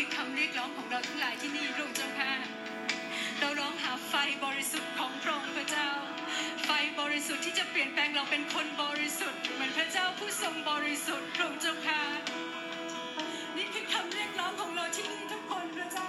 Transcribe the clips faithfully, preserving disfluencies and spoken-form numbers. คือคำเรียกร้องของเราทั้งหลายที่นี่พระองค์เจ้าค่ะเราร้องหาไฟบริสุทธิ์ของพระองค์พระเจ้าไฟบริสุทธิ์ที่จะเปลี่ยนแปลงเราเป็นคนบริสุทธิ์เหมือนพระเจ้าผู้ทรงบริสุทธิ์พระองค์เจ้าค่ะนี่คือคำเรียกร้องของเราที่นี่ทุกคนพระเจ้า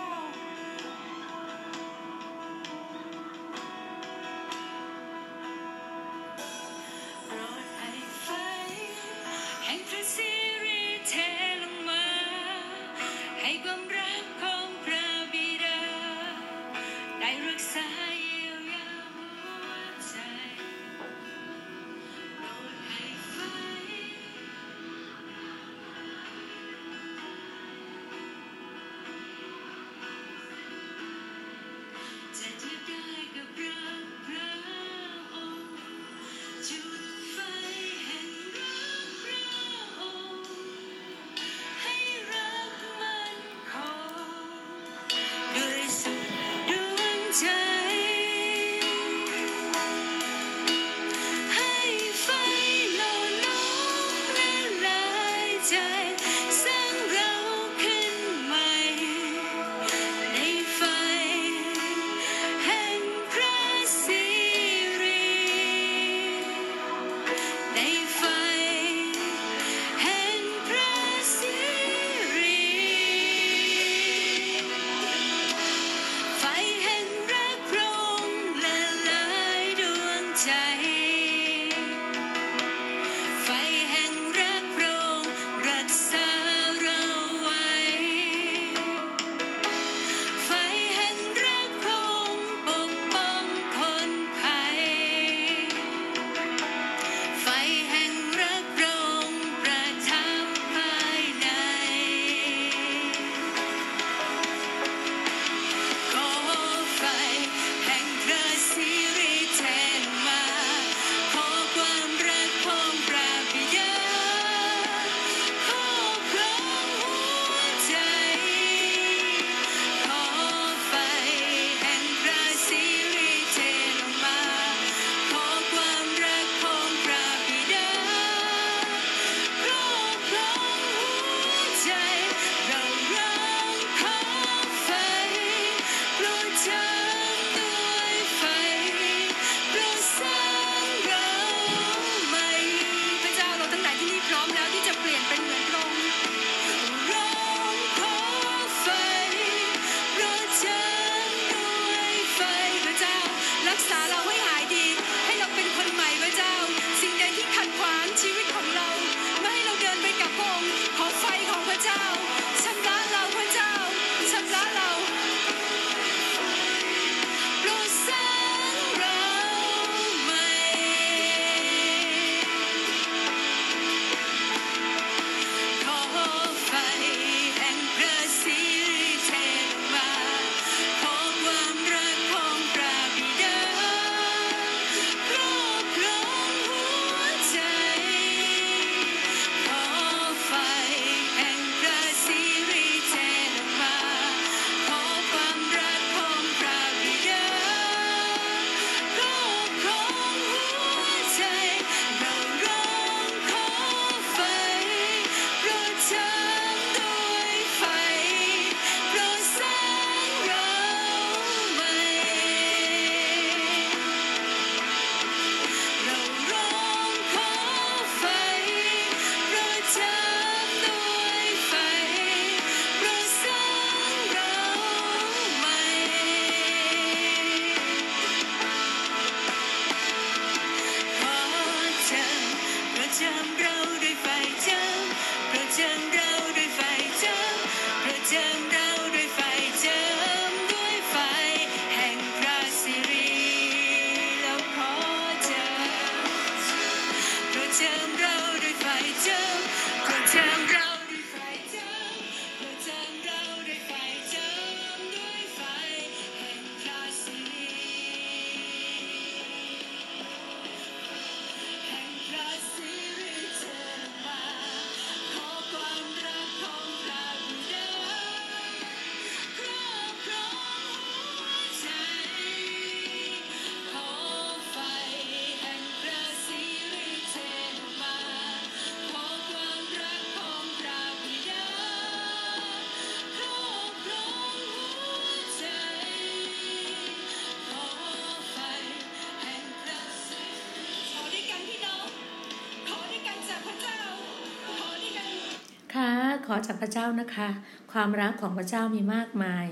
อจากพระเจ้านะคะความรักของพระเจ้ามีมากมาย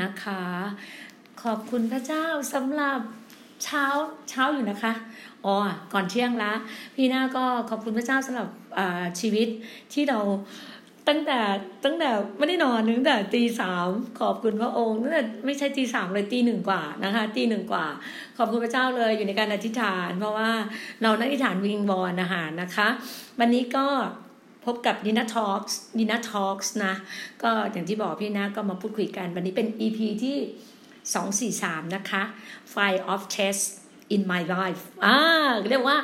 นะคะขอบคุณพระเจ้าสำหรับเช้าเช้าอยู่นะคะอ๋อก่อนเที่ยงละพี่หน้าก็ขอบคุณพระเจ้าสำหรับชีวิตที่เราตั้งแต่ตั้งแต่ไม่ได้นอนตั้งแต่ตีสามขอบคุณพระองค์ตั้งแต่ไม่ใช่ตีสามเลยตีหนึ่งกว่านะคะตีหนึ่งกว่าขอบคุณพระเจ้าเลยอยู่ในการอธิษฐานเพราะว่าเราอธิษฐานวิงวอนอาหารนะคะวันนี้ก็พบกับดินาทอล์กดินาทอล์กนะก็อย่างที่บอกพี่หน้าก็มาพูดคุยกันวันนี้เป็น อี พี ที่สองร้อยสี่สิบสามนะคะ Fire of Test in my life อ่าเรียกว่า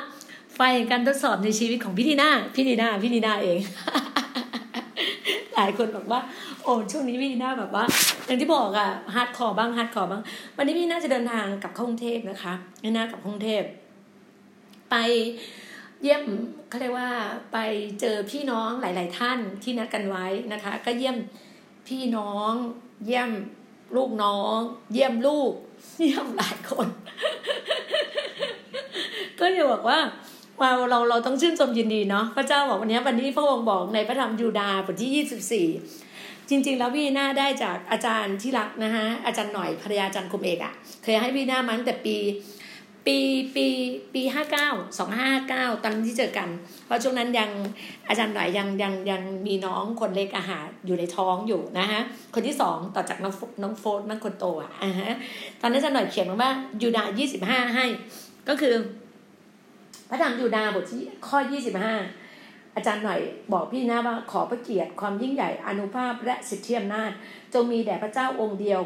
ไฟแห่งการทดสอบในชีวิตของพี่ดีน่าพี่ดีน่าพี่ดีน่าเอง หลายคนบอกว่าโอ้ช่วงนี้พี่ดีน่าแบบว่าอย่างที่บอกอะฮาร์ดคอร์บ้างฮาร์ดคอร์บ้างวันนี้พี่น่าจะเดินทางกลับกรุงเทพนะคะพี่น่ากลับกรุงเทพไปเยี่ยมเขาเรียกว่าไปเจอพี่น้องหลายๆท่านที่นัดกันไว้นะคะก็เยี่ยมพี่น้องเยี่ยมลูกน้องเยี่ยมลูกเยี่ยมหลายคนก็จะบอกว่าเราเราเราต้องชื่นชมยินดีเนาะพระเจ้าบอกวันนี้วันนี้พระองค์บอกในพระธรรมยูดาห์บทที่ยี่สิบสี่จริงๆแล้วพี่หน้าได้จากอาจารย์ที่รักนะฮะอาจารย์หน่อยภรรยาอาจารย์คมเอกอ่ะเคยให้พี่หน้ามาตั้งแต่ปีปีปีปีห้าเก้า สองห้าห้าเก้าตอนที่เจอกันเพราะช่วงนั้นยังอาจารย์หน่อยยังยังยังมีน้องคนเล็กอาหารอยู่ในท้องอยู่นะฮะคนที่สองต่อจากน้องน้องโฟร์นั่นคนโตอ่ะอ่าฮะตอนนั้นอาจารย์หน่อยเขียนว่ายูดาห์ยี่สิบห้าให้ก็คือพระธรรมยูดาห์บทที่ข้อยี่สิบห้าอาจารย์หน่อยบอกพี่นะว่าขอพระเกียรติความยิ่งใหญ่อานุภาพและสิทธิอำนาจจงมีแด่พระเจ้าองค์เดียว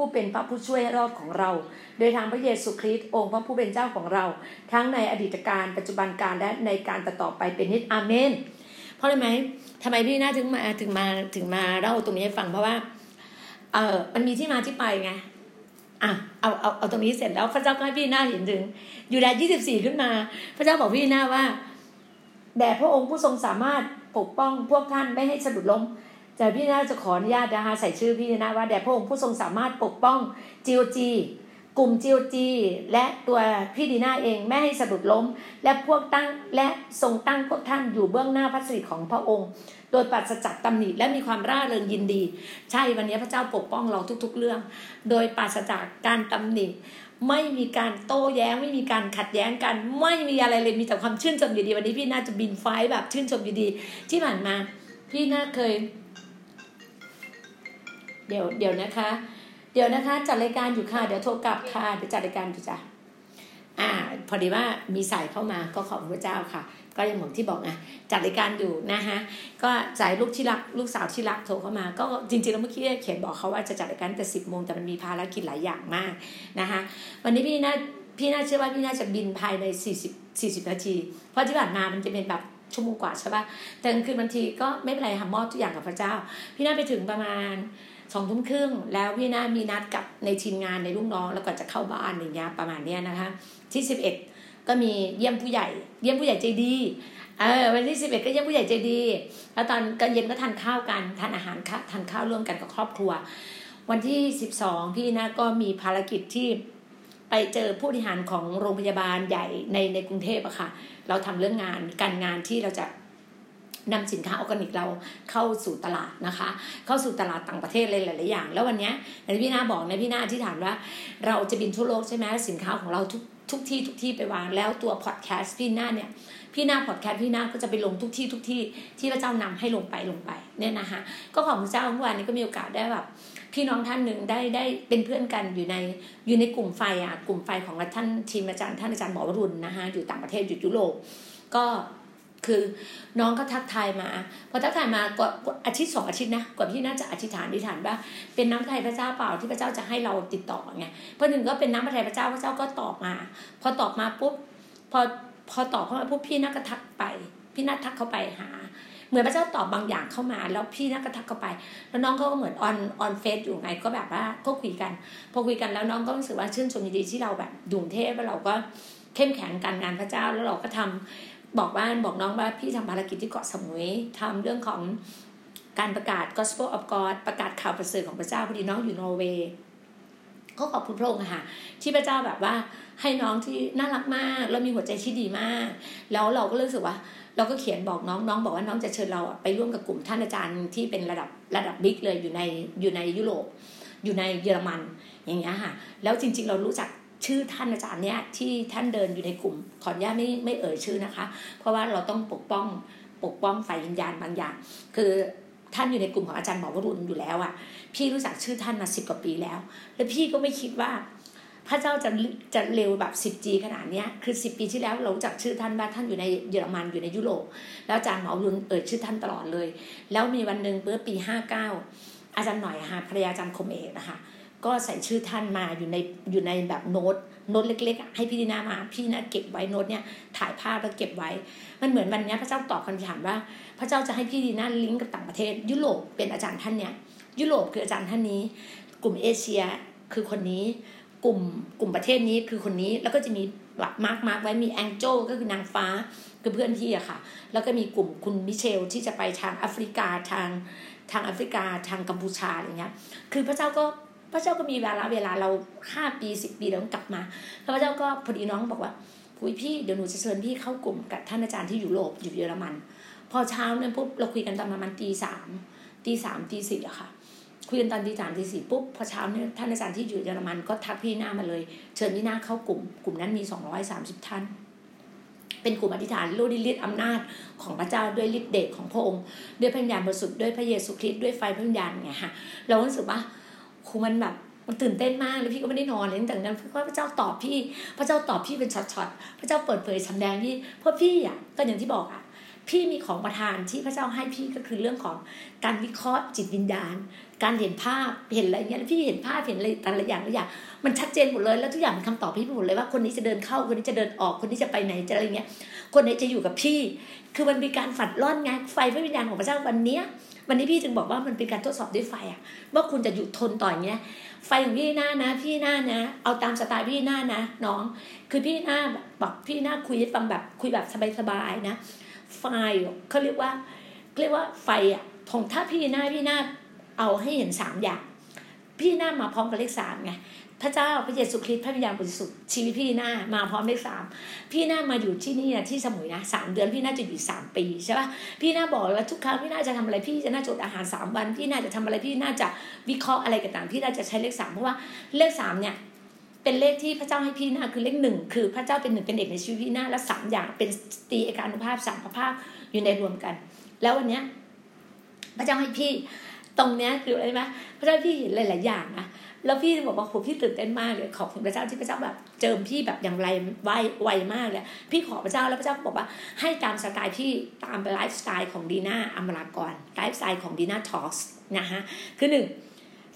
ผู้เป็นพระผู้ช่วยรอดของเราโดยทางพระเยซูคริสต์องค์พระผู้เป็นเจ้าของเราทั้งในอดีตการปัจจุบันการและในการต่อไปเป็นนิจอาเมนเพราะอะไรไหมทำไมพี่น่าถึงมาถึงมาถึงมาเล่าตรงนี้ให้ฟังเพราะว่าเออมันมีที่มาที่ไปไงอ่ะเอาเอาเอาตรงนี้เสร็จแล้วพระเจ้าก็ให้พี่น่าเห็นถึงยูดาห์ยี่สิบสี่ขึ้นมาพระเจ้าบอกพี่น่าว่าแด่พระองค์ผู้ทรงสามารถปกป้องพวกท่านไม่ให้สะดุดล้มแต่พี่น่าจะขออนุญาตนะคะใส่ชื่อพี่นะว่าแด่พระองค์ผู้ทรงสามารถปกป้อง จี โอ จี กลุ่ม จี โอ จี และตัวพี่ดีน่าเองไม่ให้สะดุดล้มและพวกตั้งและทรงตั้งพวกท่านอยู่เบื้องหน้าพระสิริของพระองค์โดยปราศจากตำหนิและมีความร่าเริงยินดีใช่วันนี้พระเจ้าปกป้องเราทุกๆเรื่องโดยปราศจากการตำหนิไม่มีการโต้แย้งไม่มีการขัดแย้งกันไม่มีอะไรเลยมีแต่ความชื่นชมยินดีวันนี้พี่น่าจะบินไฟแบบชื่นชมยินดีที่ผ่านมาพี่น่าเคยเดี๋ยวเดี๋ยวนะคะเดี๋ยวนะคะจัดรายการอยู่ค่ะเดี๋ยวโทรกลับค่ะเดี๋ยวจัดรายการอยู่จ้ะอ่าพอดีว่ามีสายเข้ามาก็ขอบพระเจ้าค่ะก็ยังเหมือนที่บอกนะจัดรายการอยู่นะคะก็สายลูกที่รักลูกสาวที่รักโทรเข้ามาก็จริงๆแล้วเมื่อกี้เขียนบอกเขาว่าจะจัดรายการแต่สิบโมงแต่มันมีภารกิจหลายอย่างมากนะคะวันนี้พี่น่าพี่น่าเชื่อว่าพี่น่าจะบินภายในสี่สิบสี่สิบนาทีเพราะที่ผ่านมามันจะเป็นแบบชั่วโมงกว่าใช่ป่ะแต่คืนบางทีก็ไม่เป็นไรค่ะมอบทุกอย่างกับพระเจ้าพี่น่าไปถึงประมาณสองทุ่มครึ่งแล้วพี่น่ามีนัดกับในทีมงานในลูกน้องแล้วก็จะเข้าบ้านอย่างเงี้ยประมาณเนี้ยนะคะที่สิบเอ็ดก็มีเยี่ยมผู้ใหญ่เยี่ยมผู้ใหญ่ใจดีเออวันที่สิบเอ็ดก็เยี่ยมผู้ใหญ่ใจดีแล้วตอนกลางเย็นก็ทานข้าวกันทานอาหารทานข้าวร่วมกันกับครอบครัววันที่สิบสองพี่น่าก็มีภารกิจที่ไปเจอผู้บริหารของโรงพยาบาลใหญ่ในในกรุงเทพอะค่ะเราทำเรื่องงานการงานที่เราจะนำสินค้าออร์แกนิกเราเข้าสู่ตลาดนะคะเข้าสู่ตลาดต่างประเทศเลยหลายๆอย่างแล้ววันนี้พี่น่าบอกนะพี่น่าอธิษฐานว่าเราจะบินทั่วโลกใช่ไหมสินค้าของเราทุกทุกที่ทุกที่ไปวางแล้วตัวพอดแคสต์พี่น่าเนี่ยพี่น่าพอดแคสต์พี่น่าก็จะไปลงทุกที่ทุกที่ที่พระเจ้านำให้ลงไปลงไปเนี่ยนะคะก็ขอบพระเจ้าเมื่อวานนี้ก็มีโอกาสได้แบบพี่น้องท่านหนึ่งได้ได้เป็นเพื่อนกันอยู่ในอยู่ในกลุ่มไฟอ่ะกลุ่มไฟของท่านทีมอาจารย์ท่านอาจารย์หมอวรุณนะคะอยู่ต่างประเทศอยู่ยุโรปก็คือน้องก็ทักทายมาพอทักทายมาก็อาทิตย์สองอาทิตย์นะก่อนที่น่าจะอธิษฐานอธิษฐานว่าเป็นน้ำพระทัยพระเจ้าเปล่าที่พระเจ้าจะให้เราติดต่อไงเพราะหนึ่งก็เป็นน้ำพระทัยพระเจ้าพระเจ้าก็ตอบมาพอตอบมาปุ๊บพอพอตอบเข้ามาปุ๊บพี่น่าก็ทักไปพี่น่าทักเข้าไปหาเหมือนพระเจ้าตอบบางอย่างเข้ามาแล้วพี่น่าก็ทักเข้าไปแล้วน้องเขาก็เหมือนออนออนเฟซอยู่ไงก็แบบว่าก็คุยกันพอคุยกันแล้วน้องก็รู้สึกว่าชื่นชมยินดีที่เราแบบดุ่มเทพแล้วเราก็เข้มแข็งการงานพระเจ้าแล้วเราก็ทำบอกบ้านบอกน้องว่าพี่ทำภารกิจที่เกาะสมุยทำเรื่องของการประกาศ Gospel of God ประกาศข่าวประเสริฐของพระเจ้าพอดีน้องอยู่นอร์เวย์ ก็ขอบคุณพระองค์ค่ะที่พระเจ้าแบบว่าให้น้องที่น่ารักมากแล้วมีหัวใจที่ดีมากแล้วเราก็รู้สึกว่าเราก็เขียนบอกน้องน้องบอกว่าน้องจะเชิญเราไปร่วมกับกลุ่มท่านอาจารย์ที่เป็นระดับระดับบิ๊กเลยอยู่ในอยู่ในยุโรปอยู่ในเยอรมันอย่างเงี้ยค่ะแล้วจริงๆเรารู้จักชื่อท่านอาจารย์เนี่ยที่ท่านเดินอยู่ในกลุ่มขออนุญาตไม่ไม่เอ่ยชื่อนะคะเพราะว่าเราต้องปกป้องปกป้องฝ่ายวิญญาณบางอย่างคือท่านอยู่ในกลุ่มของอาจารย์หมอวรุณอยู่แล้วอ่ะพี่รู้จักชื่อท่านมาสิบกว่าปีแล้วแล้วพี่ก็ไม่คิดว่าพระเจ้าจะจะเร็วแบบสิบจีขนาดเนี้ยคือสิบปีที่แล้วเรารู้จักชื่อท่านว่าท่านอยู่ในเยอรมันอยู่ในยุโรปแล้วอาจารย์หมอวรุณเอ่ยชื่อท่านตลอดเลยแล้วมีวันนึงเมื่อปีห้าเก้าอาจารย์หน่อยค่ะภรรยาอาจารย์คมเอกนะคะก็ใส่ชื่อท่านมาอยู่ในอยู่ในแบบโน้ตโน้ตเล็กๆให้พี่ดีนามาพี่น่าเก็บไว้โน้ตเนี่ยถ่ายภาพแล้วเก็บไว้มันเหมือนวันนี้พระเจ้าตอบคำถามว่าพระเจ้าจะให้พี่ดีนาลิงก์กับต่างประเทศยุโรปเป็นอาจารย์ท่านเนี่ยยุโรปคืออาจารย์ท่านนี้กลุ่มเอเชียคือคนนี้กลุ่มกลุ่มประเทศนี้คือคนนี้แล้วก็จะมีแบบมาร์กมาร์กไว้มีแองเจิลก็คือนางฟ้าคือเพื่อนพี่อะค่ะแล้วก็มีกลุ่มคุณมิเชลที่จะไปทางแอฟริกาทางทางแอฟริกาทางกัมพูชาอะไรเงี้ยคือพระเจ้าก็พระเจ้าก็มีเวลาเวลาเราห้าปีสิบปีแล้วกลับมาแล้วพระเจ้าก็พอดีน้องบอกว่าคุยพี่เดี๋ยวหนูจะเชิญพี่เข้ากลุ่มกับท่านอาจารย์ที่ยุโรปอยู่เยอรมันพอเช้าเนี่ยปุ๊บเราคุยกันตอนประมาณตีสามตีสามตีสี่อะค่ะคุยกันตอนตีสามตีสี่ปุ๊บพอเช้าเนี่ยท่านอาจารย์ที่อยู่เยอรมันก็ทักพี่หน้ามาเลยเชิญพี่หน้าเข้ากลุ่มกลุ่มนั้นมีสองร้อยสามสิบท่านเป็นกลุ่มอธิษฐานรู้ฤทธิ์อำนาจของพระเจ้าด้วยฤทธิ์เดชของพระองค์ด้วยพระญาณบริสุทธิ์ด้วยพระเยซูคริสต์ด้วยไฟพระญาณไงฮะเรารู้สึกว่าครูมันแบบมันตื่นเต้นมากแล้วพี่ก็ไม่ได้นอนเลยตั้งแต่นั้นเพราะว่าพระเจ้าตอบพี่พระเจ้าตอบพี่เป็นช็อตๆพระเจ้าเปิดเผยสำแดงพี่เพราะพี่อ่ะก็อย่างที่บอกอ่ะพี่มีของประทานที่พระเจ้าให้พี่ก็คือเรื่องของการวิเคราะห์จิตวิญญาณการเห็นภาพเห็นอะไรอย่างเงี้ยพี่เห็นภาพเห็นอะไรแต่ละอย่างละอย่างมันชัดเจนหมดเลยแล้วทุกอย่างมันคำตอบพี่หมดเลยว่าคนนี้จะเดินเข้าคนนี้จะเดินออกคนนี้จะไปไหนจะอะไรเงี้ยคนไหนจะอยู่กับพี่คือมันมีการฝัดร่อนไงไฟพระวิญญาณของพระเจ้าวันเนี้ยวันนี้พี่จึงบอกว่ามันเป็นการทดสอบด้วยไฟอ่ะว่าคุณจะอยู่ทนต่ออย่างเงี้ยไฟของพี่หน้านะพี่หน้านะเอาตามสไตล์พี่หน้านะน้องคือพี่หน้าแบบพี่หน้าคุยฟังแบบคุยแบบสบายๆนะไฟเขาเรียกว่าเรียกว่าไฟอ่ะของถ้าพี่หน้าพี่หน้าเอาให้เห็นสามอย่างพี่หน้ามาพร้อมกับเลขสามไงพระเจ้าพระเยซูคริสต์พระวิญญาณบริสุทธิ์ชีวิตพี่หน้ามาพร้อมเลขสามพี่หน้ามาอยู่ที่นี่นะที่สมุยนะสามเดือนพี่หน้าจะอยู่สามปีใช่ป่ะพี่หน้าบอกว่าทุกครั้งพี่หน้าจะทำอะไรพี่จะน่าจดอาหารสามวันพี่หน้าจะทำอะไรพี่หน้าจะวิเคราะห์อะไรกันต่างพี่หน้าจะใช้เลขสามเพราะว่าเลขสามเนี่ยเป็นเลขที่พระเจ้าให้พี่หน้าคือเลขหนึ่งคือพระเจ้าเป็นหนึ่งเป็นเอกในชีวิตพี่หน้าและสามอย่างเป็นตีเอกานุภาพสามภาพอยู่ในรวมกันแล้ววันเนี้ยพระเจ้าให้พี่ตรงเนี้ยคืออะไรไหมพระเจ้าพี่เห็นหลายๆอย่างนะแล้วพี่บอกว่าโหพี่ตื่นเต้นมากเลยขอบคุณพระเจ้าที่พระเจ้าแบบเจิมพี่แบบอย่างไรไวไวมากเลยพี่ขอพระเจ้าแล้วพระเจ้าบอกว่าให้ตามสไตล์พี่ตามไลฟ์สไตล์ของดีน่าอมรากรไลฟ์สไตล์ของดีน่าทอล์กนะฮะคือหนึ่ง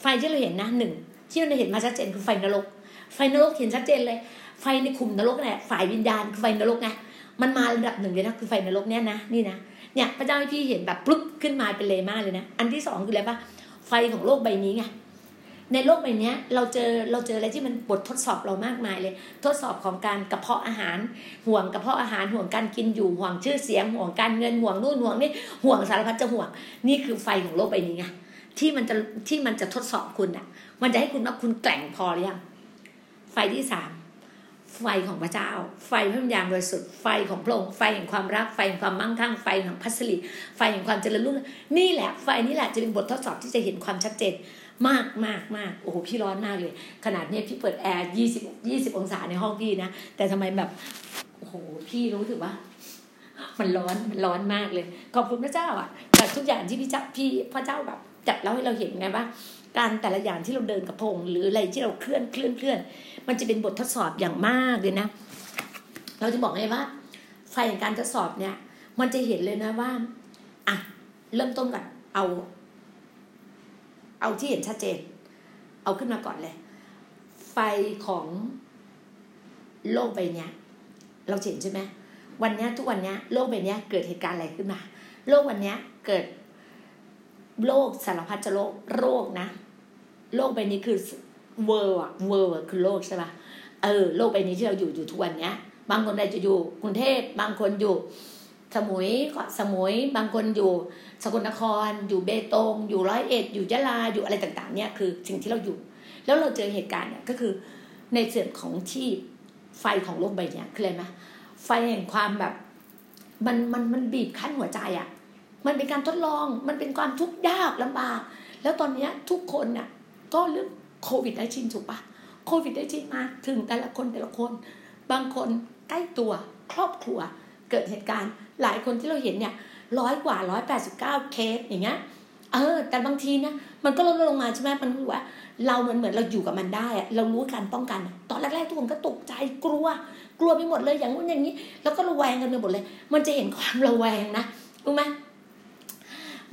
ไฟที่เราเห็นนะหนึ่งที่เราเห็นมาชัดเจนคือไฟนรกไฟนรกเห็นชัดเจนเลยไฟในขุมนรกเนี่ยฝ่ายวิญญาณคือไฟนรกไงมันมาระดับหนึ่งเลยนะคือไฟนรกเนี่ยนะนี่นะเนี่ยพระเจ้าให้พี่เห็นแบบปุ๊บขึ้นมาเป็นเลม่าเลยนะอันที่สองคืออะไรปะไฟของโลกใบนี้ไงในโลกใบนี้เราเจอเราเจออะไรที่มันบททดสอบเรามากมายเลยทดสอบของการกระเพาะอาหารห่วงกระเพาะอาหารห่วงการกินอยู่ห่วงชื่อเสียงห่วงการเงินห่วงนู่นห่วงนี่ห่วงสารพัดจะห่วงนี่คือไฟของโลกใบนี้ไงที่มันจะที่มันจะทดสอบคุณอ่ะมันจะให้คุณว่าคุณแกร่งพอหรือยังไฟที่สามไฟของพระเจ้าไฟพระวิญญาณบริสุทธิ์ไฟของพระองค์ไฟแห่งความรักไฟแห่งความมั่งคั่งไฟแห่งพัสดุไฟแห่งความเจริญรุ่งเรืองนี่แหละไฟนี่แหละจะเป็นบททดสอบที่จะเห็นความชัดเจนมากมากมากโอ้โหพี่ร้อนมากเลยขนาดนี้พี่เปิดแอร์20 20องศาในห้องพี่นะแต่ทำไมแบบโอ้โหพี่รู้สึกว่ามันร้อนมันร้อนมากเลยขอบคุณพระเจ้าอ่ะแต่ทุกอย่างที่พี่จับพี่พระเจ้าแบบจัดแล้วให้เราเห็นไงว่าการแต่ละอย่างที่เราเดินกับพระองค์หรืออะไรที่เราเคลื่อนเคลื่อนเคลื่อนมันจะเป็นบททดสอบอย่างมากเลยนะเราจะบอกเลยว่าไฟของการทดสอบเนี่ยมันจะเห็นเลยนะว่าอ่ะเริ่มต้นก่อนเอาเอาที่เห็นชัดเจนเอาขึ้นมาก่อนเลยไฟของโลกใบนี้เราเห็นใช่ไหมวันนี้ทุกวันนี้โลกใบนี้เกิดเหตุการณ์อะไรขึ้นมาโลกวันนี้เกิดโลกสารพัดจะโลกโรคนะโลกใบนี้คือเวอร์อะเวอร์คือโลกใช่ป่ะเออโลกใบนี้ที่เราอยู่อยู่ทุกวันนี้บางคนได้จะอยู่กรุงเทพบางคนอยู่สมุยเกาะสมุยบางคนอยู่สกลนครอยู่เบตงอยู่ร้อยเอ็ดอยู่ยะลาอยู่อะไรต่างๆเนี่ยคือสิ่งที่เราอยู่ แล้วเราเจอเหตุการณ์เนี่ยก็คือในเสื่อมของที่ไฟของโลกใบนี้คืออะไรไหมไฟแห่งความแบบมันมันมันบีบคั้นหัวใจอ่ะมันเป็นการทดลองมันเป็นความทุกข์ยากลำบากแล้วตอนนี้ทุกคนน่ะก็เรื่องโควิดได้ชินถูกปะโควิดได้ชินมาถึงแต่ละคนแต่ละคนบางคนใกล้ตัวครอบครัวเกิดเหตุการณ์หลายคนที่เราเห็นเนี่ยร้อยกว่าร้อยแปดสิบเก้าเคสอย่างเงี้ยเออแต่บางทีนะมันก็ลดลงมาใช่ไหมมันรู้ว่าเราเหมือนเหมือนเราอยู่กับมันได้เรารู้การป้องกันตอนแรกๆทุกคนก็ตกใจกลัวกลัวไปหมดเลยอย่างนู้นอย่างนี้แล้วก็ระแวงกันไปหมดเลยมันจะเห็นความระแวงนะรู้ไหม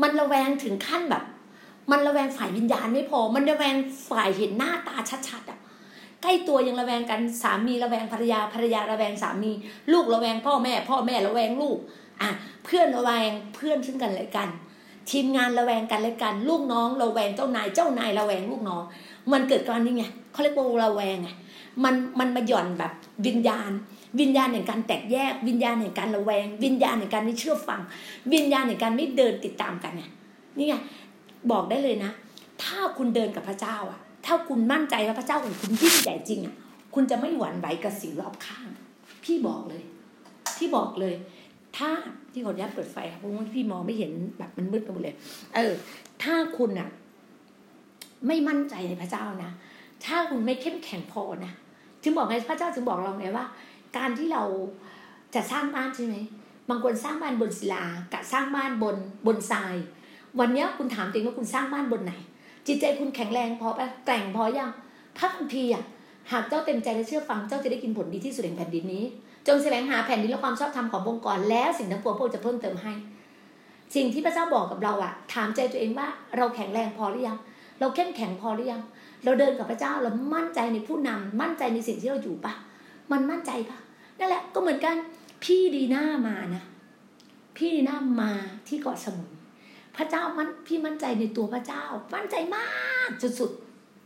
มันระแวงถึงขั้นแบบมันระแวงฝ่ายวิญญาณไม่พอมันระแวงฝ่ายเห็นหน้าตาชัดๆอ่ะใกล้ตัวยังระแวงกันสามีระแวงภรรยาภรรยาระแวงสามีลูกระแวงพ่อแม่พ่อแม่ระแวงลูกอ่ะเพื่อนระแวงเพื่อนซึ่งกันและกันทีมงานระแวงกันและกันลูกน้องระแวงเจ้านายเจ้านายระแวงลูกน้องมันเกิดการนี้ไงเขาเรียกว่าระแวงไงมันมันมาหย่อนแบบวิญญาณวิญญาณแห่งการแตกแยกวิญญาณแห่งการระแวงวิญญาณแห่งการไม่เชื่อฟังวิญญาณแห่งการไม่เดินติดตามกันไงนี่ไงบอกได้เลยนะถ้าคุณเดินกับพระเจ้าอะถ้าคุณมั่นใจว่าพระเจ้าของคุณยิ่งใหญ่จริงอะคุณจะไม่หวั่นไหวกับสิ่งรอบข้างพี่บอกเลยพี่บอกเลยถ้าที่ขออนุญาตเปิดไฟค่ะเพราะว่าพี่มองไม่เห็นแบบมันมืดไปหมดเลยเออถ้าคุณอะไม่มั่นใจในพระเจ้านะถ้าคุณไม่เข้มแข็งพอนะถึงบอกไงพระเจ้าถึงบอกเราไงว่าการที่เราจะสร้างบ้านใช่ไหมบางคนสร้างบ้านบนศิลากับสร้างบ้านบนบนทรายวันนี้คุณถามตัวเองว่าคุณสร้างบ้านบนไหนจิตใจคุณแข็งแรงพอป่ะแต่งพอยังพระคัมภีร์อ่ะหากเจ้าเต็มใจและเชื่อฟังเจ้าจะได้กินผลดีที่สุดแห่งแผ่นดินนี้จงแสวงหาแผ่นดินและความชอบธรรมขององค์กรแล้วสิ่งทั้งปวงพระองค์จะเพิ่มเติมให้สิ่งที่พระเจ้าบอกกับเราอ่ะถามใจตัวเองว่าเราแข็งแรงพอหรือยังเราเข้มแข็งพอหรือยังเราเดินกับพระเจ้าเรามั่นใจในผู้นำมั่นใจในสิ่งที่เราอยู่ป่ะมันมั่นใจป่ะนั่นแหละก็เหมือนกันพี่ดีน่ามานะพี่ดีน่ามาที่เกาะสมุยพระเจ้ามันพี่มั่นใจในตัวพระเจ้ามั่นใจมากสุด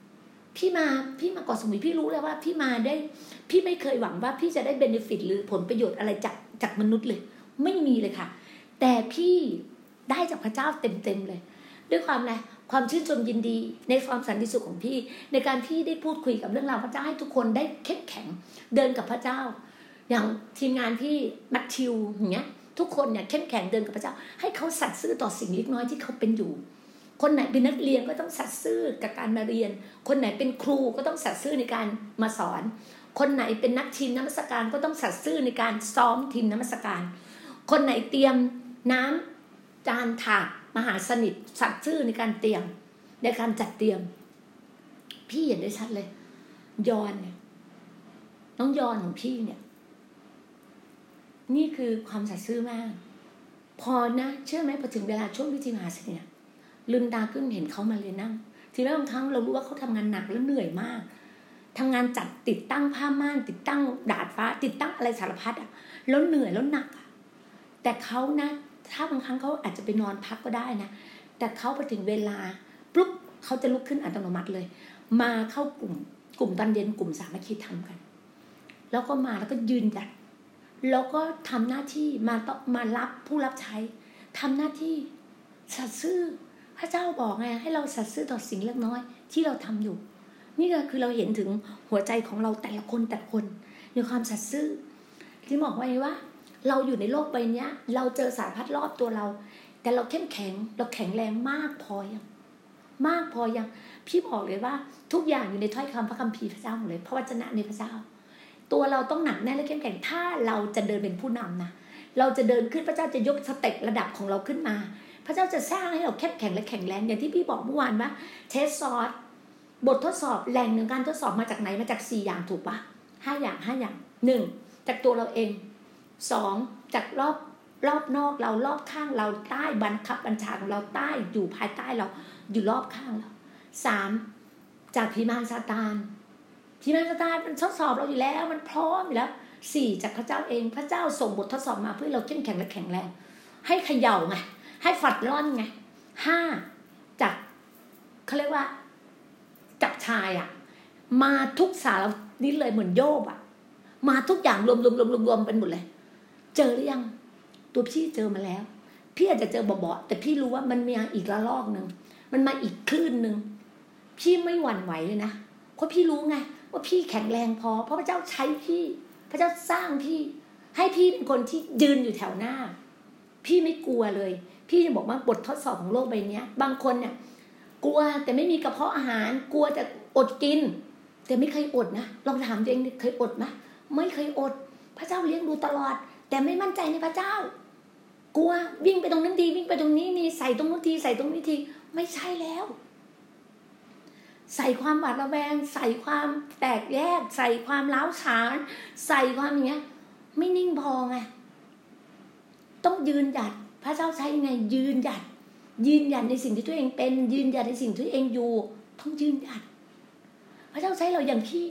ๆพี่มาพี่มาเกาะสมุยพี่รู้เลยว่าพี่มาได้พี่ไม่เคยหวังว่าพี่จะได้เบเนฟิตหรือผลประโยชน์อะไรจากจากมนุษย์เลยไม่มีเลยค่ะแต่พี่ได้จากพระเจ้าเต็มๆเลยด้วยความอะไรความชื่นชมยินดีในความสันติสุขของพี่ในการที่ได้พูดคุยกับเรื่องราวพระเจ้าให้ทุกคนได้เข้มแข็งเดินกับพระเจ้าอย่างทีมงานพี่มัทธิวอย่างเงี้ยทุกคนเนี่ยเข้มแข็งเดินกับพระเจ้าให้เขาสัตย์ซื่อต่อสิ่งเล็กน้อยที่เขาเป็นอยู่คนไหนเป็นนักเรียนก็ต้องสัตย์ซื่อกับการมาเรียนคนไหนเป็นครูก็ต้องสัตย์ซื่อในการมาสอนคนไหนเป็นนักทีมนมัสการก็ต้องสัตย์ซื่อในการซ้อมทีมนมัสการคนไหนเตรียมน้ำจานถาดมหาสนิทสัตย์ซื่อในการเตรียมในการจัดเตรียมพี่เห็นได้ชัดเลยยอนเนี่ยน้องยอนของพี่เนี่ยนี่คือความสัตย์ซื่อมากพอนะเชื่อไหมพอถึงเวลาช่วงพิธีมหาสนิทลืมตาขึ้นเห็นเขามาเลยนั่งทีแรกบางครั้งเรารู้ว่าเขาทำงานหนักแล้วเหนื่อยมากทำงานจัดติดตั้งผ้าม่านติดตั้งดาดฟ้าติดตั้งอะไรสารพัดอ่ะแล้วเหนื่อยแล้วหนักอ่ะแต่เขานะถ้าบางครั้งเขาอาจจะไปนอนพักก็ได้นะแต่เขาพอถึงเวลาปุ๊บเขาจะลุกขึ้นอัตโนมัติเลยมาเข้ากลุ่มกลุ่มตอนเย็นกลุ่มสามัคคีธรรมกันแล้วก็มาแล้วก็ยืนหยัดแล้วก็ทำหน้าที่มาต้องมารับผู้รับใช้ทำหน้าที่สัตย์ซื่อพระเจ้าบอกไงให้เราสัตย์ซื่อต่อสิ่งเล็กน้อยที่เราทำอยู่นี่ก็คือเราเห็นถึงหัวใจของเราแต่ละคนแต่ละคนในความสัตย์ซื่อที่บอกไว้ว่าเราอยู่ในโลกใบนี้เราเจอสารพัดรอบตัวเราแต่เราเข้มแข็งเราแข็งแรงมากพอยังมากพอยังพี่บอกเลยว่าทุกอย่างอยู่ในถ้อยคำพระคัมภีร์พระเจ้าหมดเลยพระวจนะในพระเจ้าตัวเราต้องหนักแน่นและเข้มแข็งถ้าเราจะเดินเป็นผู้นำนะเราจะเดินขึ้นพระเจ้าจะยกสเต็ประดับของเราขึ้นมาพระเจ้าจะสร้างให้เราเข้มแข็งและแข็งแรงอย่างที่พี่บอกเมื่อวานว่าเทสซอสบททดสอบแรงหนึ่งการทดสอบมาจากไหนมาจากสี่อย่างถูกปะห้าอย่างห้าอย่างหนึ่งจากตัวเราเองสองจากรอบรอบนอกเรารอบข้างเราใต้บังคับบัญชาของเราใต้อยู่ภายใต้เราอยู่รอบข้างเราสามจากผีมารซาตานผีมารซาตานมันทดสอบเราอยู่แล้วมันพร้อมอยู่แล้วสี่จากพระเจ้าเองพระเจ้าส่งบททดสอบมาเพื่อเราเข้มแข็งและแข็งแรงให้เขย่าไงให้ฝัดร่อนไงห้าจากเขาเรียกว่าจากชายอ่ะมาทุกสารนี้เลยเหมือนโยบอ่ะมาทุกอย่างรวมรวมรวมรวมรวมเป็นหมดเลยเจอหรือยังตัวพี่เจอมาแล้วพี่อาจจะเจอบ่อยๆแต่พี่รู้ว่ามันมีอีกระลอกนึงมันมาอีกคลื่นนึงพี่ไม่หวั่นไหวเลยนะ เพราะพี่รู้ไงว่าพี่แข็งแรงพอเพราะพระเจ้าใช้พี่พระเจ้าสร้างพี่ให้พี่เป็นคนที่ยืนอยู่แถวหน้าพี่ไม่กลัวเลยพี่จะบอกว่าบททดสอบของโลกใบนี้บางคนเนี่ยกลัวแต่ไม่มีกระเพาะอาหารกลัวแต่อดกินแต่ไม่เคยอดนะลองถามตัวเองเคยอดไหมไม่เคยอดพระเจ้าเลี้ยงดูตลอดแต่ไม่มั่นใจในพระเจ้ากลัววิ่งไปตรงนั้นทีวิ่งไปตรงนี้นี่ใส่ตรงนู้นทีใส่ตรงนี้ทีไม่ใช่แล้วใส่ความหวาดระแวงใส่ความแตกแยกใส่ความร้าวฉานใส่ความอย่างเงี้ยไม่นิ่งพอไงต้องยืนหยัดพระเจ้าใช้ยังไงยืนหยัดยืนหยัดในสิ่งที่ตัวเองเป็นยืนหยัดในสิ่งที่ตัวเองอยู่ต้องยืนหยัดพระเจ้าใช้เราอย่างพี่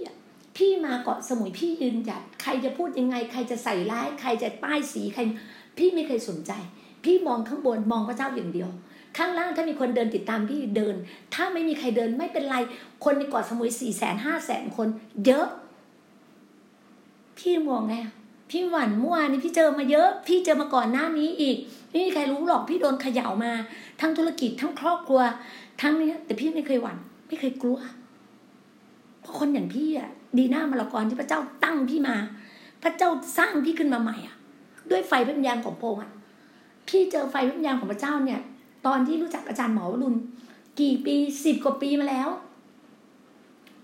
พี่มาเกาะสมุยพี่ยืนหยัดใครจะพูดยังไงใครจะใส่ร้ายใครจะป้ายสีใครพี่ไม่เคยสนใจพี่มองข้างบนมองพระเจ้าอย่างเดียวข้างล่างถ้ามีคนเดินติดตามพี่เดินถ้าไม่มีใครเดินไม่เป็นไรคนในเกาะสมุยสี่แสนห้าแสนคนเยอะพี่มองไงพี่หวั่นเมื่อวานนี้พี่เจอมาเยอะพี่เจอมาก่อนหน้านี้อีกไม่มีใครรู้หรอกพี่โดนเขย่ามาทั้งธุรกิจทั้งครอบครัวทั้งนี้แต่พี่ไม่เคยหวั่นไม่เคยกลัวเพราะคนอย่างพี่อ่ะดีหน้ามรกรที่พระเจ้าตั้งพี่มาพระเจ้าสร้างพี่ขึ้นมาใหม่อ่ะด้วยไฟวิญญาณของพระองค์อ่ะพี่เจอไฟวิญญาณของพระเจ้าเนี่ยตอนที่รู้จักอาจารย์หมอวรุณกี่ปีสิบกว่าปีมาแล้ว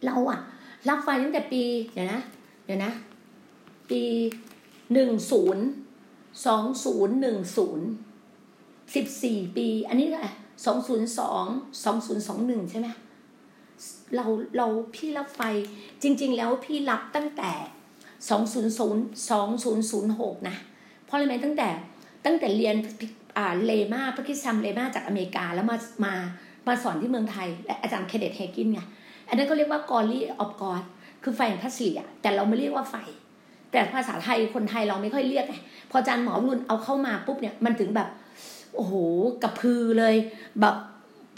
เราอ่ะรับไฟตั้งแต่ปีเดี๋ยวนะเดี๋ยวนะปีหนึ่งศูนย์สองศูนย์หนึ่งศูนย์สิบสี่ปีอันนี้อะไรสองศูนย์สองสองศูนย์สองหนึ่งใช่ไหมเราเราพี่รับไฟจริงๆแล้วพี่รับตั้งแต่สองศูนย์ศูนย์สองศูนย์ศูนย์หกนะเพราะอะไรไหมตั้งแต่ตั้งแต่เรียนอ่าเลม่าพระคริสตัมเลม่าจากอเมริกาแล้วมามามาสอนที่เมืองไทยอาจารย์เคเดตเฮกินไงอันนั้นก็เรียกว่ากอรี่ออฟกอดคือไฟแห่งพระศิริอ่ะแต่เราไม่เรียกว่าไฟแต่ภาษาไทยคนไทยเราไม่ค่อยเรียกไงพออาจารย์หมอวรุณเอาเข้ามาปุ๊บเนี่ยมันถึงแบบโอ้โหกระพือเลยแบบ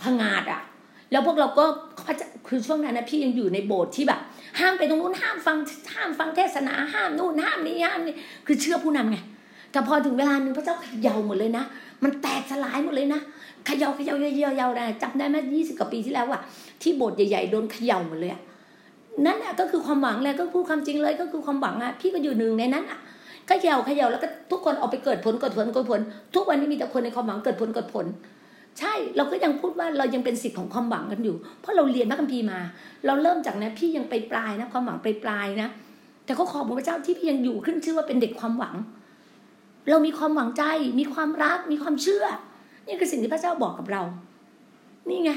ผงาดอ่ะแล้วพวกเราก็คือช่วงนั้นนะพี่ยังอยู่ในโบสถ์ที่แบบห้ามไปตรงนู้นห้ามฟังห้ามฟังเทศนาห้ามนู่นห้ามนี่ห้ามนี่คือเชื่อผู้นำไงแต่พอถึงเวลาหนึ่งพระเจ้าเขย่าหมดเลยนะมันแตกสลายหมดเลยนะเขย่าเขย่าเขย่าเขย่านะจำได้ไหมยี่สิบกว่าปีที่แล้วอ่ะที่โบสถ์ใหญ่ๆโดนเขย่าหมดเลยอ่ะนั่นอ่ะก็คือความหวังเลยก็พูดความจริงเลยก็คือความหวังอ่ะพี่ก็อยู่หนึ่งในนั้นอ่ะเขย่าเขย่าแล้วก็ทุกคนเอาไปเกิดผลเกิดผลเกิดผลทุกวันนี้มีแต่คนในความหวังเกิดผลเกิดผลใช่เราก็ยังพูดว่าเรายังเป็นสิทธิ์ของความหวังกันอยู่เพราะเราเรียนพระคัมภีร์มาเราเริ่มจากนะพี่ยังไปปลายนะความหวังไปปลายนะแต่ก็ขอบพระเจ้าที่พี่ยังอยู่ขึ้นชื่อว่าเป็นเด็กความหวังเรามีความหวังใจมีความรักมีความเชื่อนี่คือสิ่งที่พระเจ้าบอกกับเรานี่ไง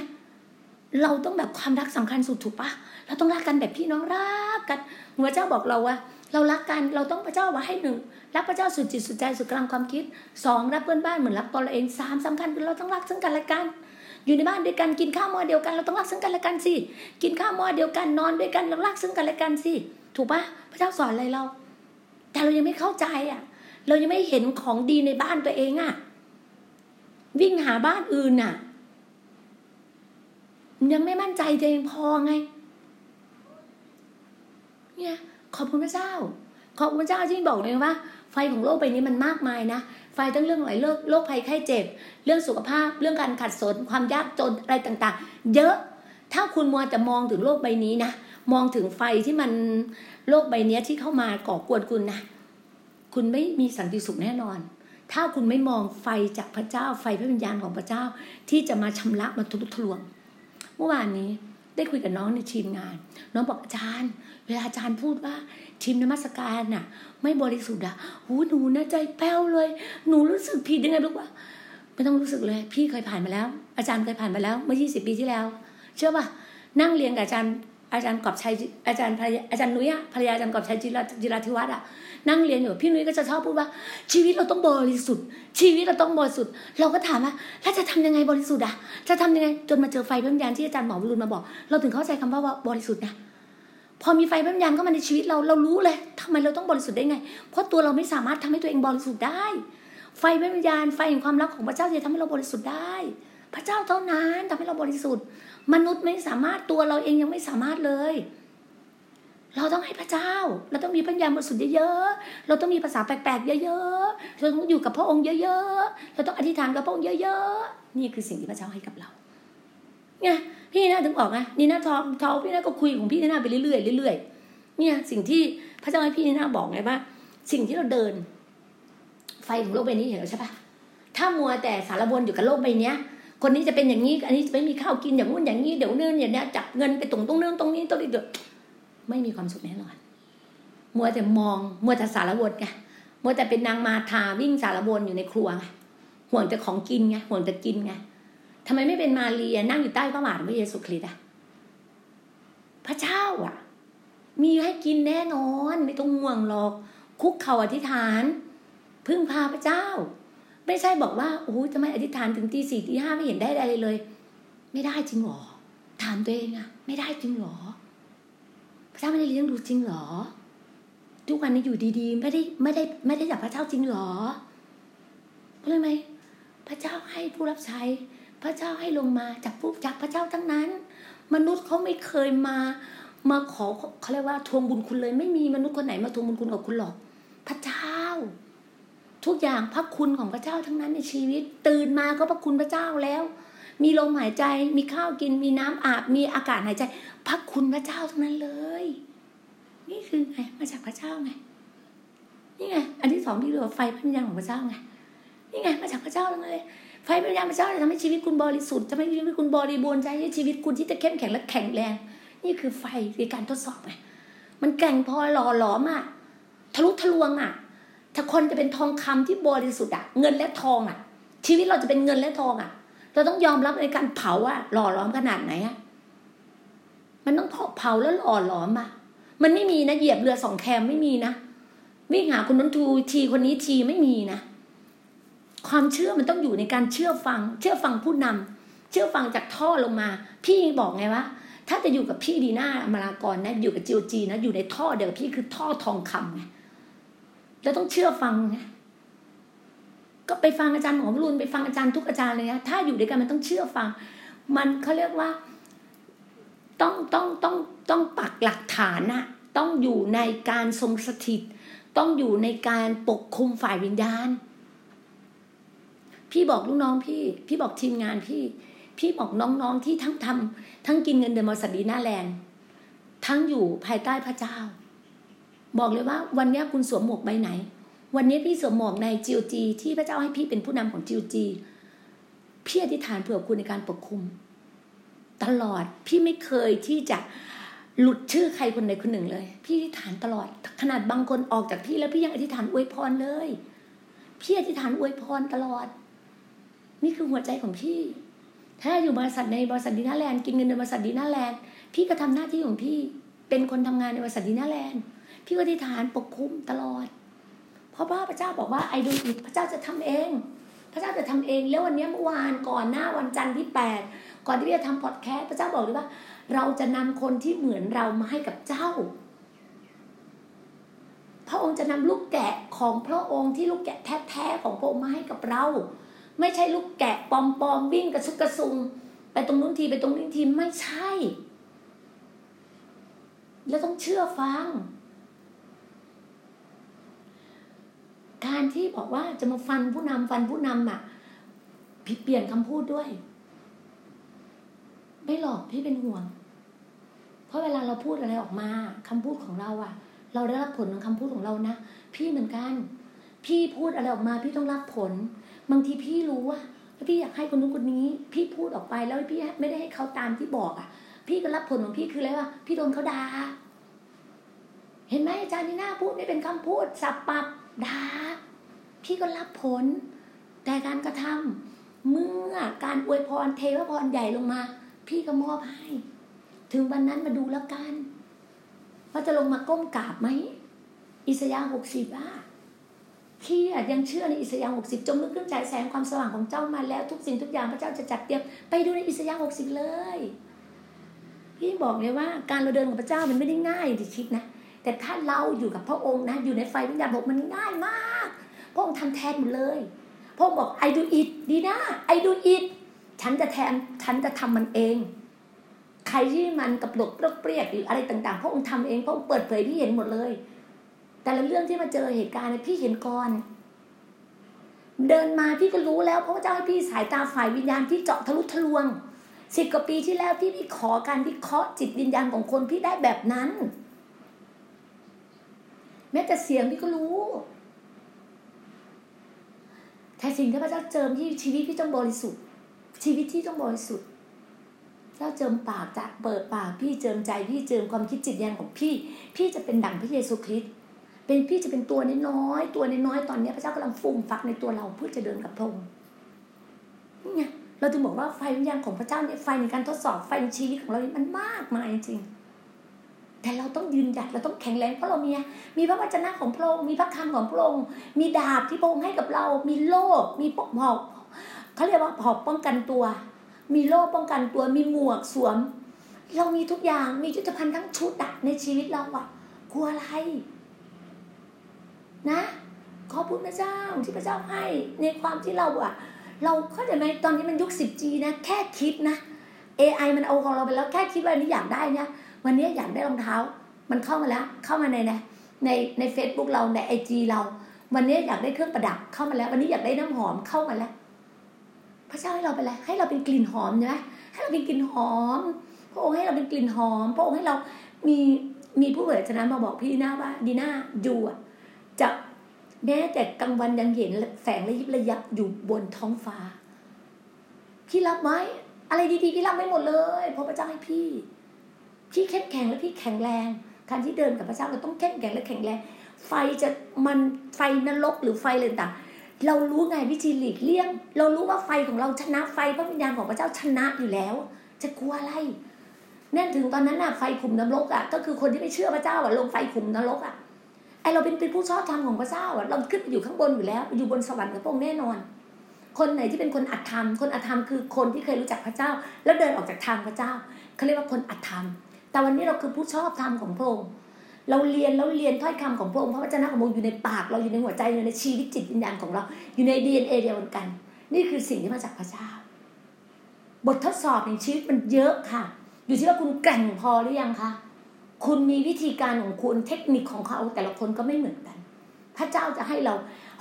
เราต้องแบบความรักสำคัญสุดถูกปะเราต้องรักกันแบบพี่น้องรักกันพระเจ้าบอกเราว่าเรารักกันเราต้องพระเจ้าว่าให้หนึ่งรักพระเจ้าสุดจิตสุดใจสุดกำลังความคิดสองรักเพื่อนบ้านเหมือนรักตัวเราเองสามสำคัญคือเราต้องรักซึ่งกันและกันอยู่ในบ้านด้วยกันกินข้าวหม้อเดียวกันเราต้องรักซึ่งกันและกันสิกินข้าวหม้อเดียวกันนอนด้วยกันเรารักซึ่งกันและกันสิถูกปะพระเจ้าสอนอะไรเราแต่เรายังไม่เข้าใจอ่ะเรายังไม่เห็นของดีในบ้านตัวเองอ่ะวิ่งหาบ้านอื่นอ่ะยังไม่มั่นใจตัวเองพอไงเนี่ยขอบคุณพระเจ้าขอบคุณพระเจ้าที่บอกเลยว่าไฟของโลกใบนี้มันมากมายนะไฟทั้งเรื่องหลายโรคภัยไข้เจ็บเรื่องสุขภาพเรื่องการขัดสนความยากจนอะไรต่างๆเยอะถ้าคุณมัวแต่มองถึงโลกใบนี้นะมองถึงไฟที่มันโลกใบนี้ที่เข้ามาก่อกวนคุณนะคุณไม่มีสันติสุขแน่นอนถ้าคุณไม่มองไฟจากพระเจ้าไฟพระวิญญาณของพระเจ้าที่จะมาชำระมาทะลุทะลวงเมื่อวานนี้ได้คุยกับน้องในทีมงานน้องบอกอาจารย์เวลาอาจารย์พูดว่าทีมนมัสการน่ะไม่บริสุทธิ์อ่ะหูหนูนะใจแป้วเลยหนูรู้สึกผิดยังไงรู้ป่ะไม่ต้องรู้สึกเลยพี่เคยผ่านมาแล้วอาจารย์เคยผ่านมาแล้วเมื่อยี่สิบปีที่แล้วเชื่อป่ะนั่งเรียนกับอาจารย์อาจารย์กอบชัยอาจารย์อาจารย์นุ้ยภรรยาอาจารย์กอบชัยจิราธิวัฒน์อ่ะนั่งเรียนอยู่พี่นุ้ยก็จะชอบพูดว่าชีวิตเราต้องบริสุทธิ์ชีวิตเราต้องบริสุทธิ์เราก็ถามว่าแล้วจะทำยังไงบริสุทธิ์อ่ะจะทำยังไงจนมาเจอไฟพระวิญญาณที่อาจารย์หมอวรุณมาบอกเราถึงเข้าใจคำว่าบริสุทธิ์นะพอมีไฟพระวิญญาณเข้ามาในชีวิตเราเรารู้เลยทำไมเราต้องบริสุทธิ์ได้ไงเพราะตัวเราไม่สามารถทำให้ตัวเองบริสุทธิ์ได้ไฟพระวิญญาณไฟแห่งความรักของพระเจ้าจะทำให้เราบริสุทธิ์ได้พระเจ้าเท่านั้นทำให้เราบริสุทธิ์มนุษย์ไม่สามารถตัวเราเองยังไม่สามารถเลยเราต้องให้พระเจ้าเราต้องมีปัญญาบริสุทธิ์เยอะๆเราต้องมีภาษาแปลกๆเยอะๆเราต้องอยู่กับพระองค์เยอะๆเราต้องอธิษฐานกับพระองค์เยอะๆนี่คือสิ่งที่พระเจ้าให้กับเราไง พี่น่าถึงบอกไงนี่น่าทอมเทาพี่น่าก็คุยของพี่น่าไปเรื่อยๆเรื่อยๆเนี่ยสิ่งที่พระเจ้าให้พี่น่าบอกไงว่าสิ่งที่เราเดินไฟของโลกใบนี้เห็นแล้วใช่ปะถ้ามัวแต่สารวนอยู่กับโลกใบนี้คนนี้จะเป็นอย่างนี้อันนี้จะไม่มีข้าวกินอย่างนู้นอย่างนี้เดี๋ยวเนื่นอย่างนี้จับเงินไปตรงตรงเนื่นตรงนี้ตรงนี้เดี๋ยวไม่มีความสุขแน่นอนมัวแต่มองมัวแต่สารวนไงมัวแต่เป็นนางมาธาวิ่งสารวนอยู่ในครัวไงห่วงแต่ของกินไงห่วงแต่กินไงทำไมไม่เป็นมารีอ่ะนั่งอยู่ใต้พระบาทของพระเยซูคริสต์อ่ะพระเจ้าอ่ะมีให้กินแน่นอนไม่ต้องห่วงหรอกคุกเข่าอธิษฐานพึ่งพาพระเจ้าไม่ใช่บอกว่าโอ้ยจะไม่อธิษฐานถึงตีสี่ตีห้าไม่เห็นได้อะไรเลยไม่ได้จริงหรอถามตัวเองอ่ะไม่ได้จริงหรอพระเจ้าไม่ได้เลี้ยงดูจริงหรอทุกวันนี้อยู่ดีๆไม่ได้ไม่ได้ไม่ได้จากพระเจ้าจริงหรอรู้ไหมพระเจ้าให้ผู้รับใช้พระเจ้าให้ลงมาจากผู้จากพระเจ้าทั้งนั้นมนุษย์เขาไม่เคยมามาขอเขาเรียกว่าทวงบุญคุณเลยไม่มีมนุษย์คนไหนมาทวงบุญคุณกับคุณหรอกพระเจ้าทุกอย่างพระคุณของพระเจ้าทั้งนั้นในชีวิตตื่นมาก็พระคุณพระเจ้าแล้วมีลมหายใจมีข้าวกินมีน้ำอาบมีอากาศหายใจพระคุณพระเจ้าทั้งนั้นเลยนี่คือไงมาจากพระเจ้าไงนี่ไงอันที่สองที่เรียกว่าไฟพระวิญญาณของพระเจ้าไงนี่ไงมาจากพระเจ้าทั้งนั้นเลยไฟพระวิญญาณพระเจ้าจะทำให้ชีวิตคุณบริสุทธิ์จะทำให้ชีวิตคุณบริบูรณ์ใจให้ชีวิตคุณที่จะเข้มแข็งและแข็งแรงนี่คือไฟในการทดสอบไงมันแกร่งพอหล่อหลอมอ่ะทะลุทะลวงอ่ะถ้าคนจะเป็นทองคำที่บริสุทธิ์อ่ะเงินและทองอ่ะชีวิตเราจะเป็นเงินและทองอ่ะเราต้องยอมรับในการเผาอ่ะหล่อหลอมขนาดไหนอ่ะมันต้องเผาแล้วหล่อหลอมอ่ะมันไม่มีนะเหยียบเรือสองแคมไม่มีนะวิ่งหาคนนั้นทูทีคนนี้ทีไม่มีนะความเชื่อมันต้องอยู่ในการเชื่อฟังเชื่อฟังผู้นำเชื่อฟังจากท่อลงมาพี่บอกไงว่าถ้าจะอยู่กับพี่ดีน่ามารากรนะอยู่กับจิวจีนะอยู่ในท่อเดียวกับพี่คือท่อทองคำไงแล้วต้องเชื่อฟังไงก็ไปฟังอาจารย์หมอมรุนไปฟังอาจารย์ทุกอาจารย์เลยนะถ้าอยู่ด้วยกันมันต้องเชื่อฟังมันเขาเรียกว่าต้องต้องต้องต้องปักหลักฐานนะต้องอยู่ในการทรงสถิตต้องอยู่ในการปกคุมฝ่ายวิญญาณพี่บอกลูกน้องพี่พี่บอกทีมงานพี่พี่บอกน้องๆที่ทั้งทำทั้งกินเงินเดือนบริษัทดีน่าแลนด์ทั้งอยู่ภายใต้พระเจ้าบอกเลยว่าวันนี้คุณสวมหมวกใบไหนวันนี้พี่สวมหมวกใน จี โอ จี ที่พระเจ้าให้พี่เป็นผู้นำของ จี โอ จี พี่อธิษฐานเผื่อคุณในการปกคุมตลอดพี่ไม่เคยที่จะหลุดชื่อใครคนใดคนหนึ่งเลยพี่อธิษฐานตลอดขนาดบางคนออกจากพี่แล้วพี่ยังอธิษฐานอวยพรเลยพี่อธิษฐานอวยพรตลอดนี่คือหัวใจของพี่ถ้าอยู่บริษัทในบริษัทดีน่าแลนด์กินเงินในบริษัทดีน่าแลนด์พี่ก็ทำหน้าที่ของพี่เป็นคนทำงานในบริษัทดีน่าแลนด์พี่ก็อธิษฐานปกคุมตลอดเพราะว่าพระเจ้าบอกว่าไอ้ดูอิดพระเจ้าจะทำเองพระเจ้าจะทำเองแล้ววันนี้เมื่อวานก่อนหน้าวันจันทร์ที่แปดก่อนที่พี่จะทำพอดแคสต์พระเจ้าบอกเลยว่าเราจะนำคนที่เหมือนเรามาให้กับเจ้าพระองค์จะนำลูกแกะของพระองค์ที่ลูกแกะแท้ๆของพระองค์มาให้กับเราไม่ใช่ลูกแกะปอมๆวิ่งกระซุกกระซุงไปตรงนู้นทีไปตรงนี้ทีไม่ใช่แล้วต้องเชื่อฟังการที่บอกว่าจะมาฟันผู้นำฟันผู้นำอ่ะพี่เปลี่ยนคำพูดด้วยไม่หรอกพี่เป็นห่วงเพราะเวลาเราพูดอะไรออกมาคำพูดของเราอ่ะเราได้รับผลของคำพูดของเรานะพี่เหมือนกันพี่พูดอะไรออกมาพี่ต้องรับผลบางทีพี่รู้ว่าพี่อยากให้คนนู้นคนนี้พี่พูดออกไปแล้วพี่ไม่ได้ให้เขาตามที่บอกอ่ะพี่ก็รับผลของพี่คืออะไรวะพี่โดนเขาด่าเห็นไหมอาจารย์นี่น่าพูดนี่เป็นคำพูดสับปับด่าพี่ก็รับผลแต่การกระทำเมื่อการอวยพรเทวพรใหญ่ลงมาพี่ก็มอบให้ถึงวันนั้นมาดูแล้วกันว่าจะลงมาก้มกราบไหมอิสยาห์หกสิบอ่ะพี่อาจยังเชื่อในอิสยาห์หกสิบจงลุกขึ้นฉายแสงความสว่างของเจ้ามาแล้วทุกสิ่งทุกอย่างพระเจ้าจะจัดเตรียมไปดูในอิสยาห์หกสิบเลยพี่บอกเลยว่าการเราเดินกับพระเจ้ามันไม่ได้ง่ายที่คิดนะแต่ถ้าเราอยู่กับพระองค์นะอยู่ในไฟวิญญาณบอกมันง่ายมากพระองค์ทำแทนหมดเลยพระองค์บอก I do it ดีนะ I do it ฉันจะแทนฉันจะทำมันเองใครที่มันกระดกกระเปรี้ยหรืออะไรต่างๆพระองค์ทำเองพระองค์เปิดเผยพี่เห็นหมดเลยแต่ละเรื่องที่มาเจอเหตุการณ์พี่เห็นก่อนเดินมาพี่ก็รู้แล้วพระเจ้าให้พี่สายตาฝ่ายวิญญาณที่เจาะทะลุทะลวง สิบกว่าปีที่แล้วที่พี่ขอการวิเคราะห์จิตวิญญาณของคนพี่ได้แบบนั้นแม้แต่เสียงพี่ก็รู้แต่สิ่งที่พระเจ้าเจิมที่ชีวิตพี่ต้องบริสุทธิ์ชีวิตที่ต้องบริสุทธิ์เจ้าเจิมปากจะเปิดปากพี่เจิมใจพี่เจิมความคิดจิตวิญญาณของพี่พี่จะเป็นดั่งพระเยซูคริสต์เป็นพี่จะเป็นตัวน้อยๆตัวน้อยๆตอนนี้พระเจ้ากำลังฟูมฟักในตัวเราเพื่อจะเดินกับพระองค์นี่ไงเราถึงบอกว่าไฟวิญญาณของพระเจ้าเนี่ยไฟในการทดสอบไฟในชีวิตของเรามันมากมายจริงแต่เราต้องยืนหยัดเราต้องแข็งแรงเพราะเรามีมีพระวจนะของพระองค์มีพระคำของพระองค์มีดาบที่พระองค์ให้กับเรามีโล่มีปกหอกเขาเรียกว่าหอกป้องกันตัวมีโล่ป้องกันตัวมีหมวกสวมเรามีทุกอย่างมียุทธภัณฑ์ทั้งชุดในชีวิตเราอะกลัวอะไรนะขอบคุณพระเจ้าที่พระเจ้าให้ในความที่เราอะเราเข้าใจไหมตอนนี้มันยุค สิบจี นะแค่คิดนะ เอ ไอ มันเอาของเราไปแล้วแค่คิดว่าอันนี้อยากได้เนี่ยวันนี้อยากได้รองเท้ามันเข้ามาแล้วเข้ามาในในในใน Facebook เราใน ไอ จี เราวันนี้อยากได้เครื่องประดับเข้ามาแล้ววันนี้อยากได้น้ำหอมเข้ามาแล้วพระเจ้าให้เราเป็นอะไรให้เราเป็นกลิ่นหอมใช่ไหมให้เราเป็นกลิ่นหอมพระองค์ให้เราเป็นกลิ่นหอมพระองค์ให้เรามีมีผู้เผยชนะมาบอกพี่ดีน่าว่าดีน่าอยู่จะแม้แต่กลางวันยังเห็นแสงระยิบระยับอยู่บนท้องฟ้าพี่รับไหมอะไรดีๆพี่รับไม่หมดเลยเพราะพระเจ้าให้พี่พี่เข้มแข็งและพี่แข็งแรงการที่เดินกับพระเจ้าเราต้องเข้มแข็งและแข็งแรงไฟจะมันไฟนรกหรือไฟอะไรต่างเรารู้ไงวิธีหลีกเลี่ยงเรารู้ว่าไฟของเราชนะไฟพระวิญญาณของพระเจ้าชนะอยู่แล้วจะกลัวอะไรแน่นถึงตอนนั้นน่ะไฟขุมนรกอ่ะก็คือคนที่ไม่เชื่อพระเจ้าอ่ะลงไฟขุมนรกอ่ะไอเราเป็นเป็นผู้ชอบธรรมของพระเจ้าอ่ะเราขึ้นอยู่ข้างบนอยู่แล้วอยู่บนสวรรค์กับพระองค์แน่นอนคนไหนที่เป็นคนอธรรมคนอธรรมคือคนที่เคยรู้จักพระเจ้าแล้วเดินออกจากทางพระเจ้าเขาเรียกว่าคนอธรรมแต่วันนี้เราคือผู้ชอบธรรมของพระองค์เราเรียนเราเรียนถ้อยคำของพระองค์พระวจนะของพระองค์อยู่ในปากเราอยู่ในหัวใจอยู่ในชีวิตจิตวิญญาณของเราอยู่ใน ดี เอ็น เอ เดียวกันนี่คือสิ่งที่มาจากพระเจ้าบททดสอบในชีวิตมันเยอะค่ะอยู่ที่ว่าคุณแกร่งพอหรือยังคะคุณมีวิธีการของคุณเทคนิคของเขาแต่ละคนก็ไม่เหมือนกันพระเจ้าจะให้เรา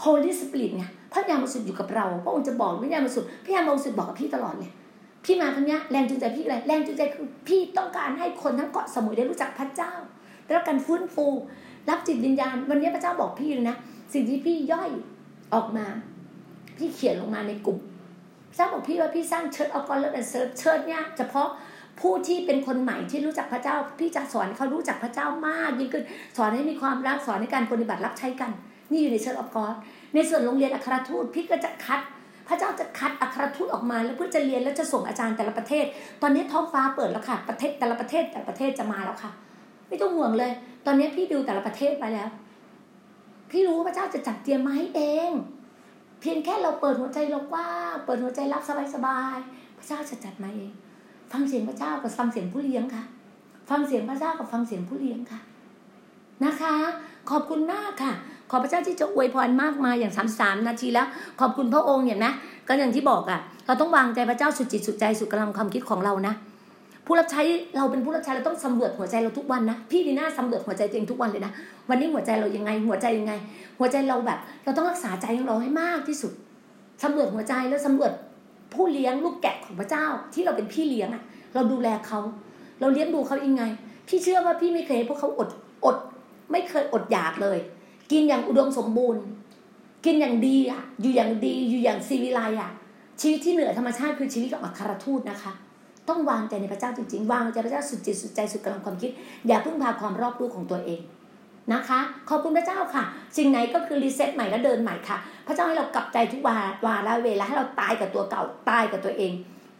Holy Spirit ไงพระวิญญาณบริสุทธิ์อยู่กับเราพระองค์จะบอกพระวิญญาณบริสุทธิ์พระวิญญาณบริสุทธิ์บอกกับพี่ตลอดเลยพี่มาครั้งนี้แรงจูงใจพี่อะไรแรงจูงใจคือพี่ต้องการให้คนทั้งเกาะสมุยได้รู้จักพระเจ้าแล้วการฟื้นฟูรับจิตวิญญาณวันนี้พระเจ้าบอกพี่เลยนะสิ่งที่พี่ย่อยออกมาพี่เขียนลงมาในกลุ่มพระเจ้าบอกพี่ว่าพี่สร้างเชิร์ชออฟกอนแล้วเป็นเซิร์ฟเชิร์ชเนี่ยเฉพาะผู้ที่เป็นคนใหม่ที่รู้จักพระเจ้าพี่จะสอนเขารู้จักพระเจ้ามากยิ่งขึ้นสอนให้มีความรักสอนในการปฏิบัติรับใช้กันนี่อยู่ในเชิร์ชออฟกอนในส่วนโรงเรียนอัครทูตพี่ก็จะคัดพระเจ้าจะคัดอัครทูตออกมาแล้วเพื่อจะเรียนแล้วจะส่งอาจารย์แต่ละประเทศตอนนี้ท้องฟ้าเปิดแล้วค่ะประเทศแต่ละประเทศแต่ละประเทศจะมาแล้วค่ะไม่ต้องห่วงเลยตอนนี้พี่ดูแต่ละประเทศไปแล้วพี่รู้ว่าพระเจ้าจะจัดเตรียมมาให้เองเพียงแค่เราเปิดหัวใจเรากว้างเปิดหัวใจรับสบายๆพระเจ้าจะจัดมาเองฟังเสียงพระเจ้ากับฟังเสียงผู้เลี้ยงค่ะฟังเสียงพระเจ้ากับฟังเสียงผู้เลี้ยงค่ะนะคะขอบคุณมากค่ะขอพระเจ้าที่จะอวยพรมากมายอย่างสามสิบสามนาทีแล้วขอบคุณพระองค์เห็นไหมก็อย่างที่บอกอ่ะเราต้องวางใจพระเจ้าสุดจิตสุดใจสุดกำลังความคิดของเรานะผู้รับใช้เราเป็นผู้รับใช้เราต้องสำรวจหัวใจเราทุกวันนะพี่ดีน่าสำรวจหัวใจตัวเองทุกวันเลยนะวันนี้หัวใจเรายังไงหัวใจยังไงหัวใจเราแบบเราต้องรักษาใจของเราให้มากที่สุดสำรวจหัวใจแล้วสำรวจผู้เลี้ยงลูกแกะของพระเจ้าที่เราเป็นพี่เลี้ยงอ่ะเราดูแลเขาเราเลี้ยงดูเขายังไงพี่เชื่อว่าพี่ไม่เคยให้พวกเขาอดอดไม่เคยอดอยากเลยกินอย่างอุดมสมบูรณ์กินอย่างดีอ่ะอยู่อย่างดีอยู่อย่างซีวิไลอ่ะชีวิตที่เหนือธรรมชาติคือชีวิตของอัครทูตนะคะต้องวางใจในพระเจ้าจริงๆวางใจพระเจ้าสุดจิตสุดใจสุดกำลังความคิดอย่าพึ่งพาความรอบรู้ของตัวเองนะคะขอบคุณพระเจ้าค่ะสิ่งไหนก็คือรีเซ็ตใหม่แล้วเดินใหม่ค่ะพระเจ้าให้เรากลับใจทุกวาระและเวลาให้เราตายกับตัวเก่าตายกับตัวเอง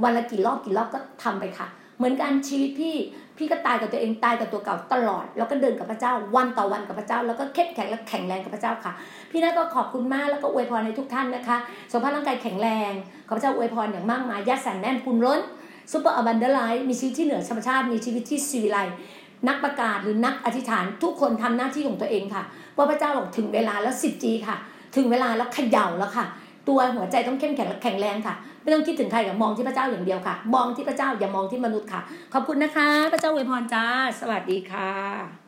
วันละกี่รอบกี่รอบก็ทำไปค่ะเหมือนกันชีวิตพี่พี่ก็ตายกับตัวเองตายกับตัวเก่าตลอดแล้วก็เดินกับพระเจ้าวันต่อวันกับพระเจ้าแล้วก็เข้มแข็งและแข็งแรงกับพระเจ้าค่ะพี่น่าก็ขอบคุณมากแล้วก็อวยพรให้ทุกท่านนะคะสุขภาพร่างกายแข็งแรงขอพระเจ้าอวยพรอย่างมากมายยะแสนแน่นพูนล้นซูเปอร์อับันดาไลท์มีชีวิตที่เหนือธรรมชาติมีชีวิตที่สิวิไลนักประกาศหรือนักอธิษฐานทุกคนทำหน้าที่ของตัวเองค่ะว่าพระเจ้าบอกถึงเวลาแล้ว สิบจี ค่ะถึงเวลาแล้วเขย่าแล้วค่ะตัวหัวใจต้องเข้มแข็งและแข็งแรงค่ะไม่ต้องคิดถึงใครค่ะมองที่พระเจ้าอย่างเดียวค่ะมองที่พระเจ้าอย่ามองที่มนุษย์ค่ะขอบคุณนะคะพระเจ้าอวยพรจ้าสวัสดีค่ะ